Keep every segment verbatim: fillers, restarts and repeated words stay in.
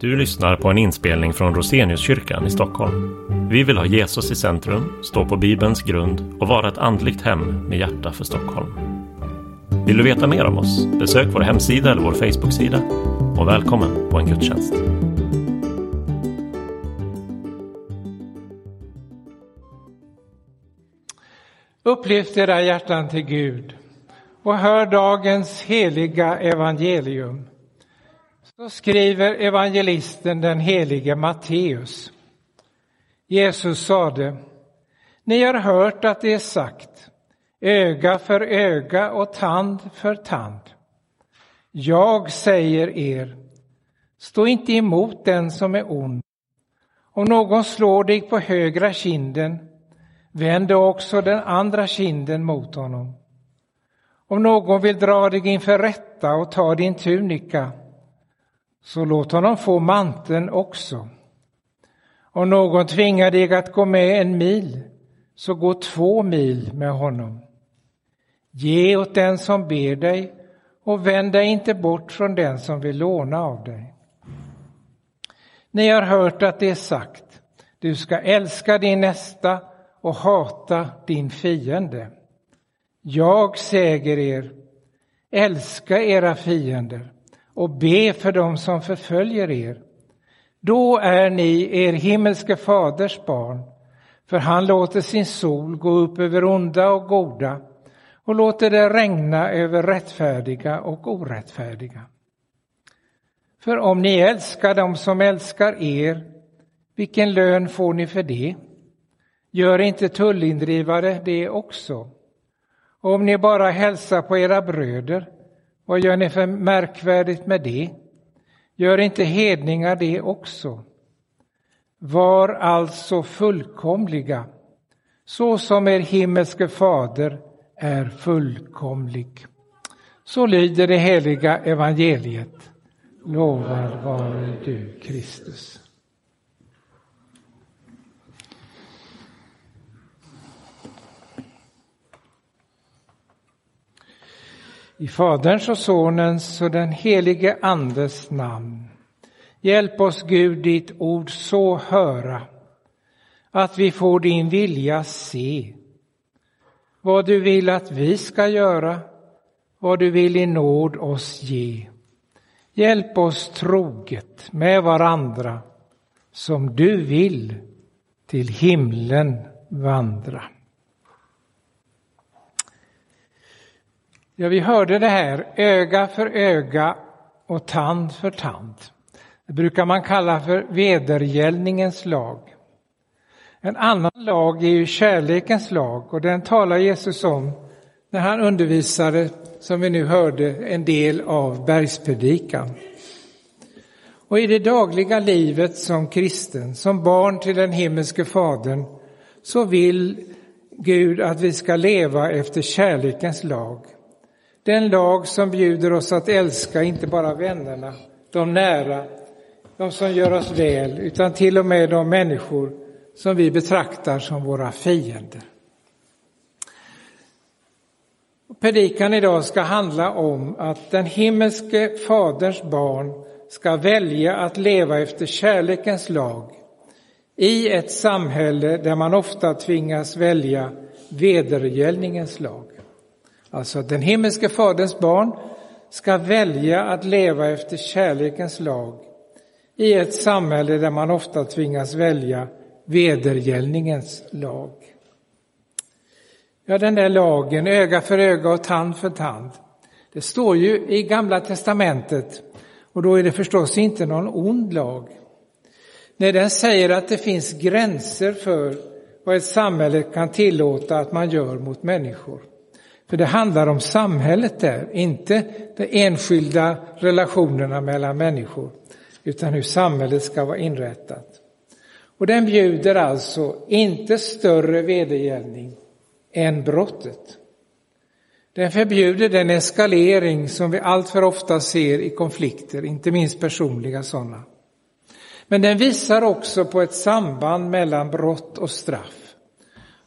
Du lyssnar på en inspelning från Roseniuskyrkan i Stockholm. Vi vill ha Jesus i centrum, stå på Bibelns grund och vara ett andligt hem med hjärta för Stockholm. Vill du veta mer om oss? Besök vår hemsida eller vår Facebook-sida. Och välkommen på en gudstjänst. Upplyft era hjärtan till Gud och hör dagens heliga evangelium. Så skriver evangelisten den helige Matteus. Jesus sade: Ni har hört att det är sagt, öga för öga och tand för tand. Jag säger er, stå inte emot den som är ond. Om någon slår dig på högra kinden, vänd också den andra kinden mot honom. Om någon vill dra dig inför rätta och ta din tunika, så låt honom få manteln också. Om någon tvingar dig att gå med en mil, så gå två mil med honom. Ge åt den som ber dig och vänd dig inte bort från den som vill låna av dig. Ni har hört att det är sagt, du ska älska din nästa och hata din fiende. Jag säger er, älska era fiender och be för dem som förföljer er. Då är ni er himmelske faders barn, för han låter sin sol gå upp över onda och goda och låter det regna över rättfärdiga och orättfärdiga. För om ni älskar dem som älskar er, vilken lön får ni för det? Gör inte tullindrivare det också. Och om ni bara hälsar på era bröder, vad gör ni för märkvärdigt med det? Gör inte hedningar det också. Var alltså fullkomliga, så som er himmelske fader är fullkomlig. Så lyder det heliga evangeliet. Lovad vare du, Kristus. I Faderns och Sonens och den helige Andes namn. Hjälp oss, Gud, ditt ord så höra, att vi får din vilja se. Vad du vill att vi ska göra, vad du vill i nåd oss ge. Hjälp oss troget med varandra, som du vill till himlen vandra. Ja, vi hörde det här, öga för öga och tand för tand. Det brukar man kalla för vedergällningens lag. En annan lag är ju kärlekens lag, och den talar Jesus om när han undervisade, som vi nu hörde, en del av Bergspredikan. Och i det dagliga livet som kristen, som barn till den himmelske fadern, så vill Gud att vi ska leva efter kärlekens lag. Den lag som bjuder oss att älska inte bara vännerna, de nära, de som gör oss väl, utan till och med de människor som vi betraktar som våra fiender. Predikan idag ska handla om att den himmelske faderns barn ska välja att leva efter kärlekens lag i ett samhälle där man ofta tvingas välja vedergällningens lag. Alltså den himmelske faderns barn ska välja att leva efter kärlekens lag i ett samhälle där man ofta tvingas välja vedergällningens lag. Ja, den där lagen, öga för öga och tand för tand. Det står ju i Gamla testamentet, och då är det förstås inte någon ond lag. När den säger att det finns gränser för vad ett samhälle kan tillåta att man gör mot människor. För det handlar om samhället där, inte de enskilda relationerna mellan människor, utan hur samhället ska vara inrättat. Och den bjuder alltså inte större vedergällning än brottet. Den förbjuder den eskalering som vi allt för ofta ser i konflikter, inte minst personliga sådana. Men den visar också på ett samband mellan brott och straff.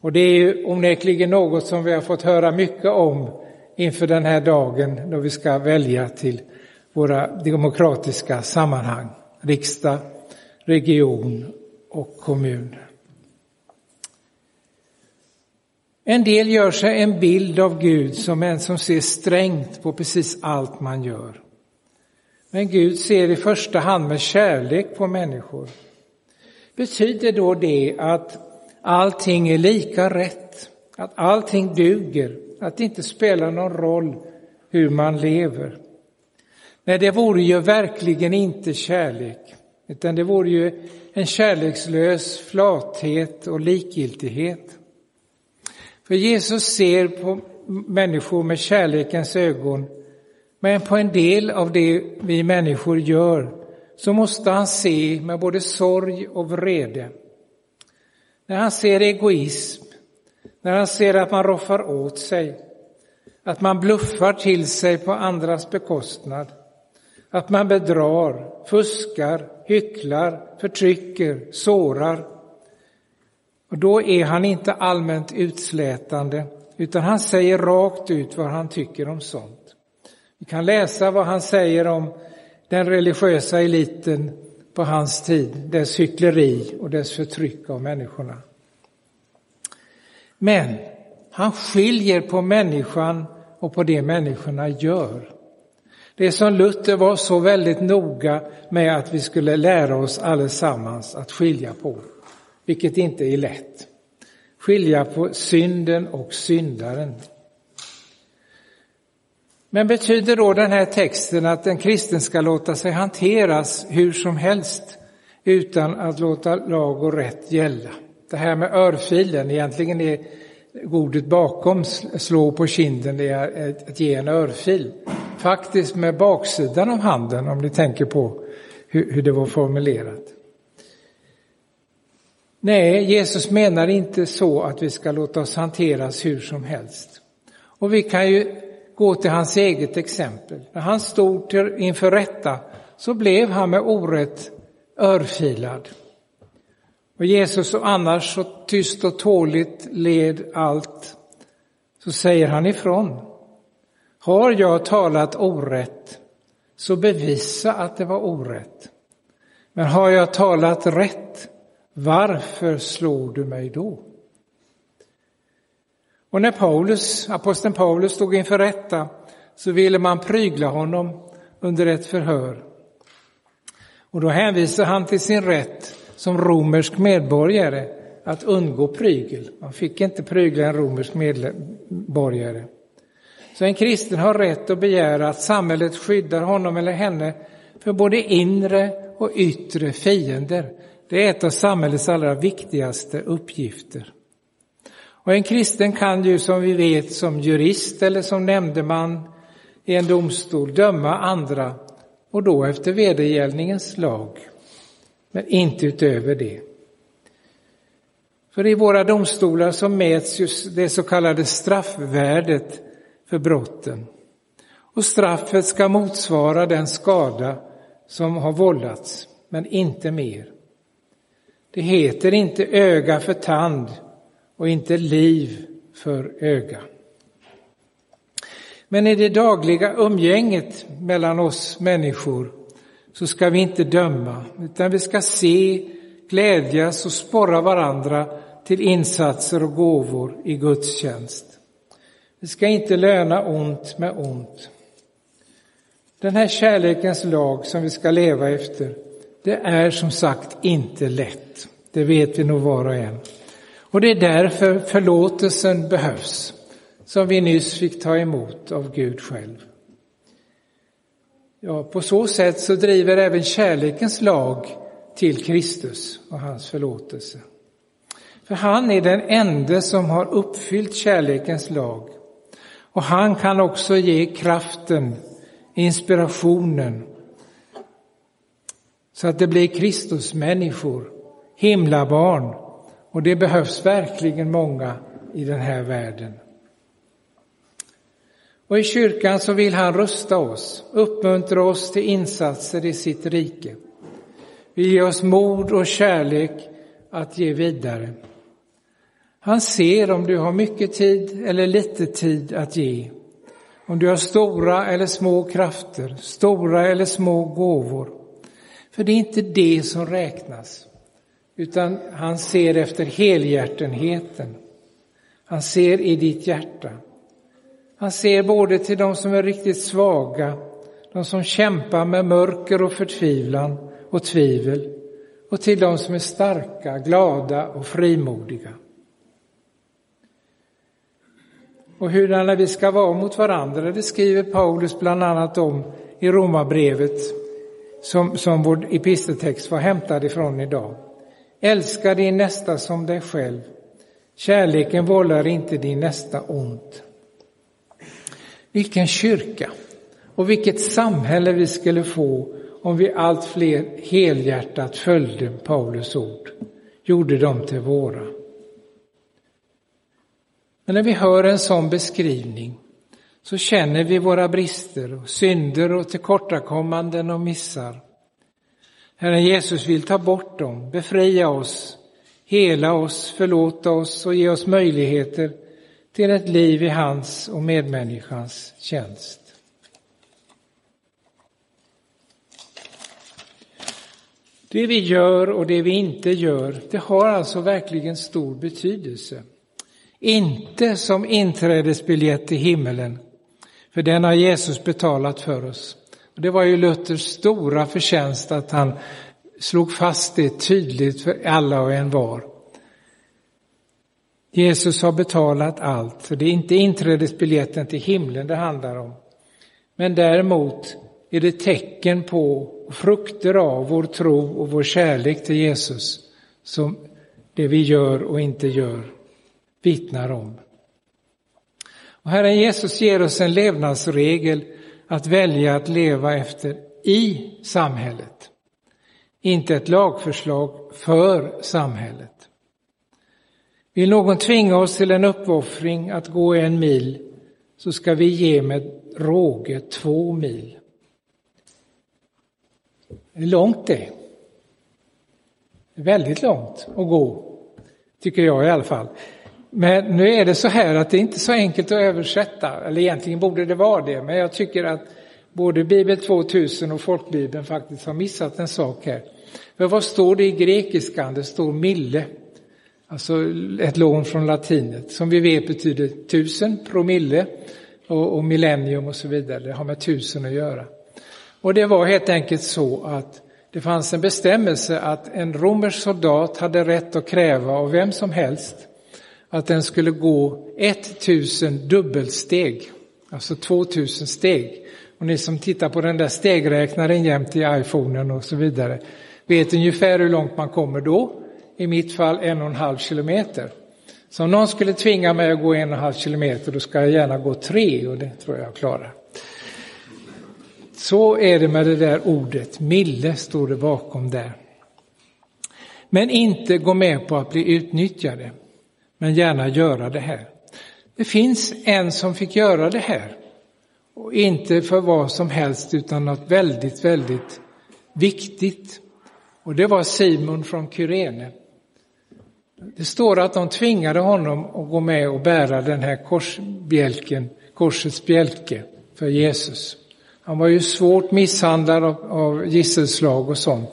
Och det är ju onekligen något som vi har fått höra mycket om inför den här dagen, då vi ska välja till våra demokratiska sammanhang. riksdag, region och kommun. En del gör sig en bild av Gud som en som ser strängt på precis allt man gör. Men Gud ser i första hand med kärlek på människor. Betyder då det att allting är lika rätt, att allting duger, att det inte spelar någon roll hur man lever? Nej, det vore ju verkligen inte kärlek, utan det vore ju en kärlekslös flathet och likgiltighet. För Jesus ser på människor med kärlekens ögon, men på en del av det vi människor gör så måste han se med både sorg och vrede. När han ser egoism, när han ser att man roffar åt sig, att man bluffar till sig på andras bekostnad, att man bedrar, fuskar, hycklar, förtrycker, sårar. Och då är han inte allmänt utslätande, utan han säger rakt ut vad han tycker om sånt. Vi kan läsa vad han säger om den religiösa eliten på hans tid, dess hyckleri och dess förtryck av människorna. Men han skiljer på människan och på det människorna gör. Det som Luther var så väldigt noga med att vi skulle lära oss allesammans att skilja på, vilket inte är lätt. Skilja på synden och syndaren. Men betyder då den här texten att en kristen ska låta sig hanteras hur som helst utan att låta lag och rätt gälla? Det här med örfilen, egentligen är ordet bakom slå på kinden, det är att ge en örfil. Faktiskt med baksidan av handen, om ni tänker på hur det var formulerat. Nej, Jesus menar inte så att vi ska låta oss hanteras hur som helst. Och vi kan ju gå till hans eget exempel. När han stod inför rätta så blev han med orätt örfilad. Och Jesus och annars så tyst och tåligt led allt, så säger han ifrån. Har jag talat orätt, så bevisa att det var orätt. Men har jag talat rätt, varför slår du mig då? Och när Paulus, aposteln Paulus stod inför rätta så ville man prygla honom under ett förhör. Och då hänvisade han till sin rätt som romersk medborgare att undgå prygel. Man fick inte prygla en romersk medborgare. Så en kristen har rätt att begära att samhället skyddar honom eller henne för både inre och yttre fiender. Det är ett av samhällets allra viktigaste uppgifter. Och en kristen kan ju, som vi vet, som jurist eller som nämndeman i en domstol döma andra, och då efter vedergällningens lag, men inte utöver det. För i våra domstolar så mäts just det så kallade straffvärdet för brotten. Och straffet ska motsvara den skada som har vållats, men inte mer. Det heter inte öga för tand och inte liv för öga. Men i det dagliga umgänget mellan oss människor så ska vi inte döma, utan vi ska se, glädjas och sporra varandra till insatser och gåvor i Guds tjänst. Vi ska inte löna ont med ont. Den här kärlekens lag som vi ska leva efter, det är som sagt inte lätt. Det vet vi nog var och en. Och det är därför förlåtelsen behövs, som vi nyss fick ta emot av Gud själv. Ja, på så sätt så driver även kärlekens lag till Kristus och hans förlåtelse. För han är den ende som har uppfyllt kärlekens lag. Och han kan också ge kraften, inspirationen, så att det blir Kristus människor, himlabarn. Och det behövs verkligen många i den här världen. Och i kyrkan så vill han rusta oss, uppmuntra oss till insatser i sitt rike. Vill ge oss mod och kärlek att ge vidare. Han ser om du har mycket tid eller lite tid att ge. Om du har stora eller små krafter, stora eller små gåvor. För det är inte det som räknas. Utan han ser efter helhjärtenheten. Han ser i ditt hjärta. Han ser både till de som är riktigt svaga, de som kämpar med mörker och förtvivlan och tvivel, och till de som är starka, glada och frimodiga. Och hurdana vi ska vara mot varandra, det skriver Paulus bland annat om i Romarbrevet, som, som vår episteltext var hämtad ifrån idag. Älska din nästa som dig själv. Kärleken vållar inte din nästa ont. Vilken kyrka och vilket samhälle vi skulle få om vi allt fler helhjärtat följde Paulus ord, gjorde dem till våra. Men när vi hör en sån beskrivning så känner vi våra brister och synder och tillkortakommanden och missar. Herren Jesus vill ta bort dem, befria oss, hela oss, förlåta oss och ge oss möjligheter till ett liv i hans och medmänniskans tjänst. Det vi gör och det vi inte gör, det har alltså verkligen stor betydelse. Inte som inträdesbiljett till himmelen, för den har Jesus betalat för oss. Och det var ju Luthers stora förtjänst att han slog fast det tydligt för alla och en var. Jesus har betalat allt, så det är inte inträdesbiljetten till himlen det handlar om. Men däremot är det tecken på frukter av vår tro och vår kärlek till Jesus som det vi gör och inte gör vittnar om. Och Herren Jesus ger oss en levnadsregel att välja att leva efter i samhället. Inte ett lagförslag för samhället. Vill någon tvinga oss till en uppoffring att gå en mil, så ska vi ge med råge två mil. Det är långt det. Det är väldigt långt att gå, tycker jag i alla fall. Men nu är det så här att det är inte så enkelt att översätta. Eller egentligen borde det vara det. Men jag tycker att både Bibel tvåtusen och Folkbibeln faktiskt har missat en sak här. För vad står det i grekiskan? Det står mille. Alltså ett lån från latinet. Som vi vet betyder tusen, promille och, och millennium och så vidare. Det har med tusen att göra. Och det var helt enkelt så att det fanns en bestämmelse att en romersk soldat hade rätt att kräva av vem som helst att den skulle gå tusen dubbelsteg, alltså tvåtusen steg. Och ni som tittar på den där stegräknaren jämt i iPhonen och så vidare vet ungefär hur långt man kommer då. I mitt fall en och en halv kilometer. Så om någon skulle tvinga mig att gå en och en halv kilometer, då ska jag gärna gå tre, och det tror jag klarar. Så är det med det där ordet. Mille står det bakom där. Men inte gå med på att bli utnyttjade. Men gärna göra det här. Det finns en som fick göra det här. Och inte för vad som helst utan något väldigt, väldigt viktigt. Och det var Simon från Kyrene. Det står att de tvingade honom att gå med och bära den här korsbjälken, korsets bjälke för Jesus. Han var ju svårt misshandlad av gisselslag och sånt.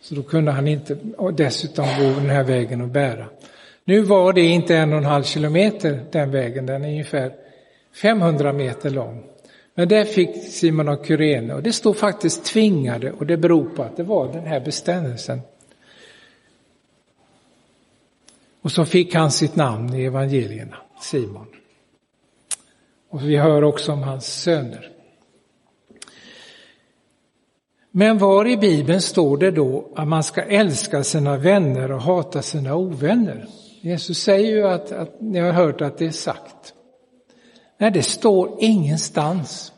Så då kunde han inte dessutom gå den här vägen och bära. Nu var det inte en och en halv kilometer den vägen. Den är ungefär femhundra meter lång. Men där fick Simon av Kyrene. Och det stod faktiskt tvingade. Och det beror på att det var den här bestämmelsen. Och så fick han sitt namn i evangelierna. Simon. Och vi hör också om hans söner. Men var i Bibeln står det då att man ska älska sina vänner och hata sina ovänner? Jesus säger ju att, att ni har hört att det är sagt. Nej, det står ingenstans.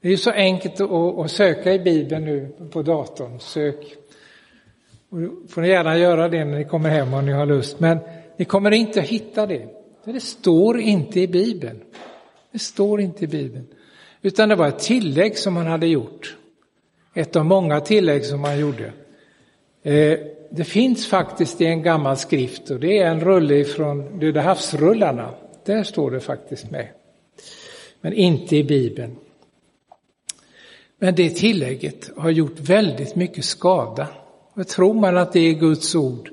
Det är ju så enkelt att, att söka i Bibeln nu på datorn. Sök. Och får ni gärna göra det när ni kommer hem om ni har lust. Men ni kommer inte att hitta det. Det står inte i Bibeln. Det står inte i Bibeln. Utan det var ett tillägg som man hade gjort. Ett av många tillägg som man gjorde. Eh, det finns faktiskt i en gammal skrift. Och det är en rulle från Dödahavsrullarna. Där står det faktiskt med. Men inte i Bibeln. Men det tillägget har gjort väldigt mycket skada. Och tror man att det är Guds ord,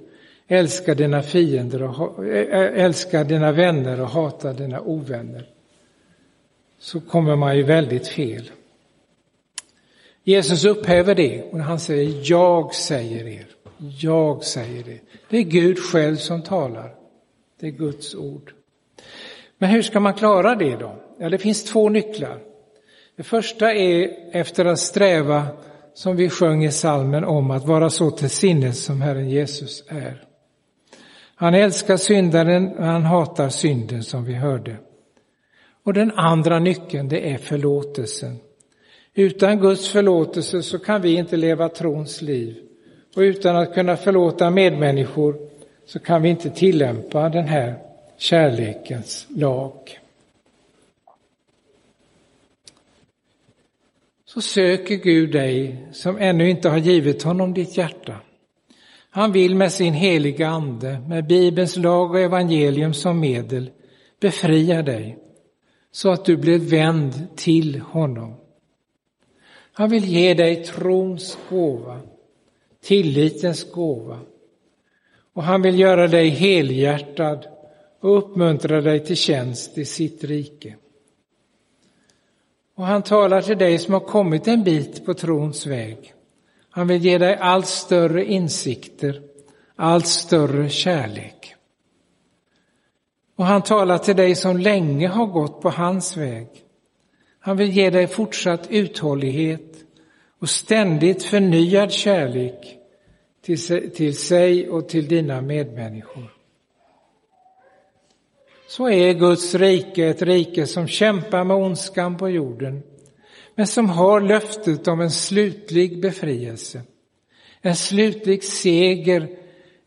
älska dina fiender och älska dina vänner och hata dina ovänner, så kommer man ju väldigt fel. Jesus upphäver det och han säger, jag säger er, jag säger det. Det är Gud själv som talar, det är Guds ord. Men hur ska man klara det då? Ja, det finns två nycklar. Det första är efter att sträva, som vi sjöng i salmen om, att vara så till sinnes som Herren Jesus är. Han älskar syndaren och han hatar synden, som vi hörde. Och den andra nyckeln, det är förlåtelsen. Utan Guds förlåtelse så kan vi inte leva trons liv. Och utan att kunna förlåta medmänniskor så kan vi inte tillämpa den här kärlekens lag. Så söker Gud dig som ännu inte har givit honom ditt hjärta. Han vill med sin heliga ande, med Bibelns lag och evangelium som medel, befria dig så att du blir vänd till honom. Han vill ge dig trons gåva, tillitens gåva. Och han vill göra dig helhjärtad och uppmuntra dig till tjänst i sitt rike. Och han talar till dig som har kommit en bit på trons väg. Han vill ge dig allt större insikter, allt större kärlek. Och han talar till dig som länge har gått på hans väg. Han vill ge dig fortsatt uthållighet och ständigt förnyad kärlek till sig och till dina medmänniskor. Så är Guds rike ett rike som kämpar med ondskan på jorden, men som har löftet om en slutlig befrielse, en slutlig seger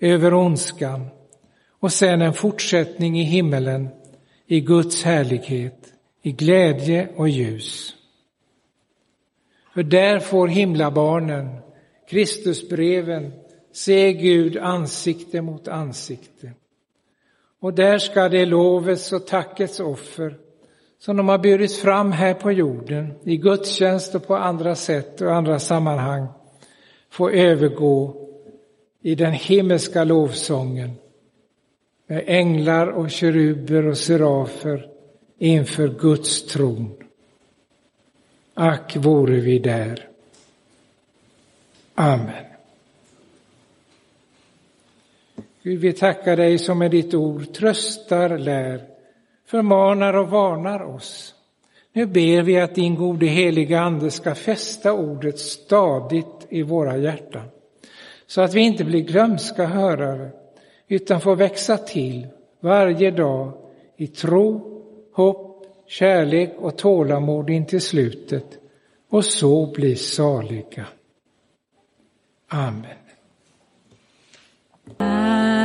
över ondskan och sen en fortsättning i himmelen, i Guds härlighet, i glädje och ljus. För där får himlabarnen, Kristusbreven, se Gud ansikte mot ansikte. Och där ska det lovets och tackets offer som de har burit fram här på jorden i gudstjänst och på andra sätt och andra sammanhang få övergå i den himmelska lovsången med änglar och keruber och serafer inför Guds tron. Ack, vore vi där. Amen. Gud, vi tackar dig som med ditt ord tröstar, lär, förmanar och varnar oss. Nu ber vi att din gode heliga ande ska fästa ordet stadigt i våra hjärtan, så att vi inte blir glömska hörare, utan får växa till varje dag i tro, hopp, kärlek och tålamod in till slutet, och så bli saliga. Amen. Amen.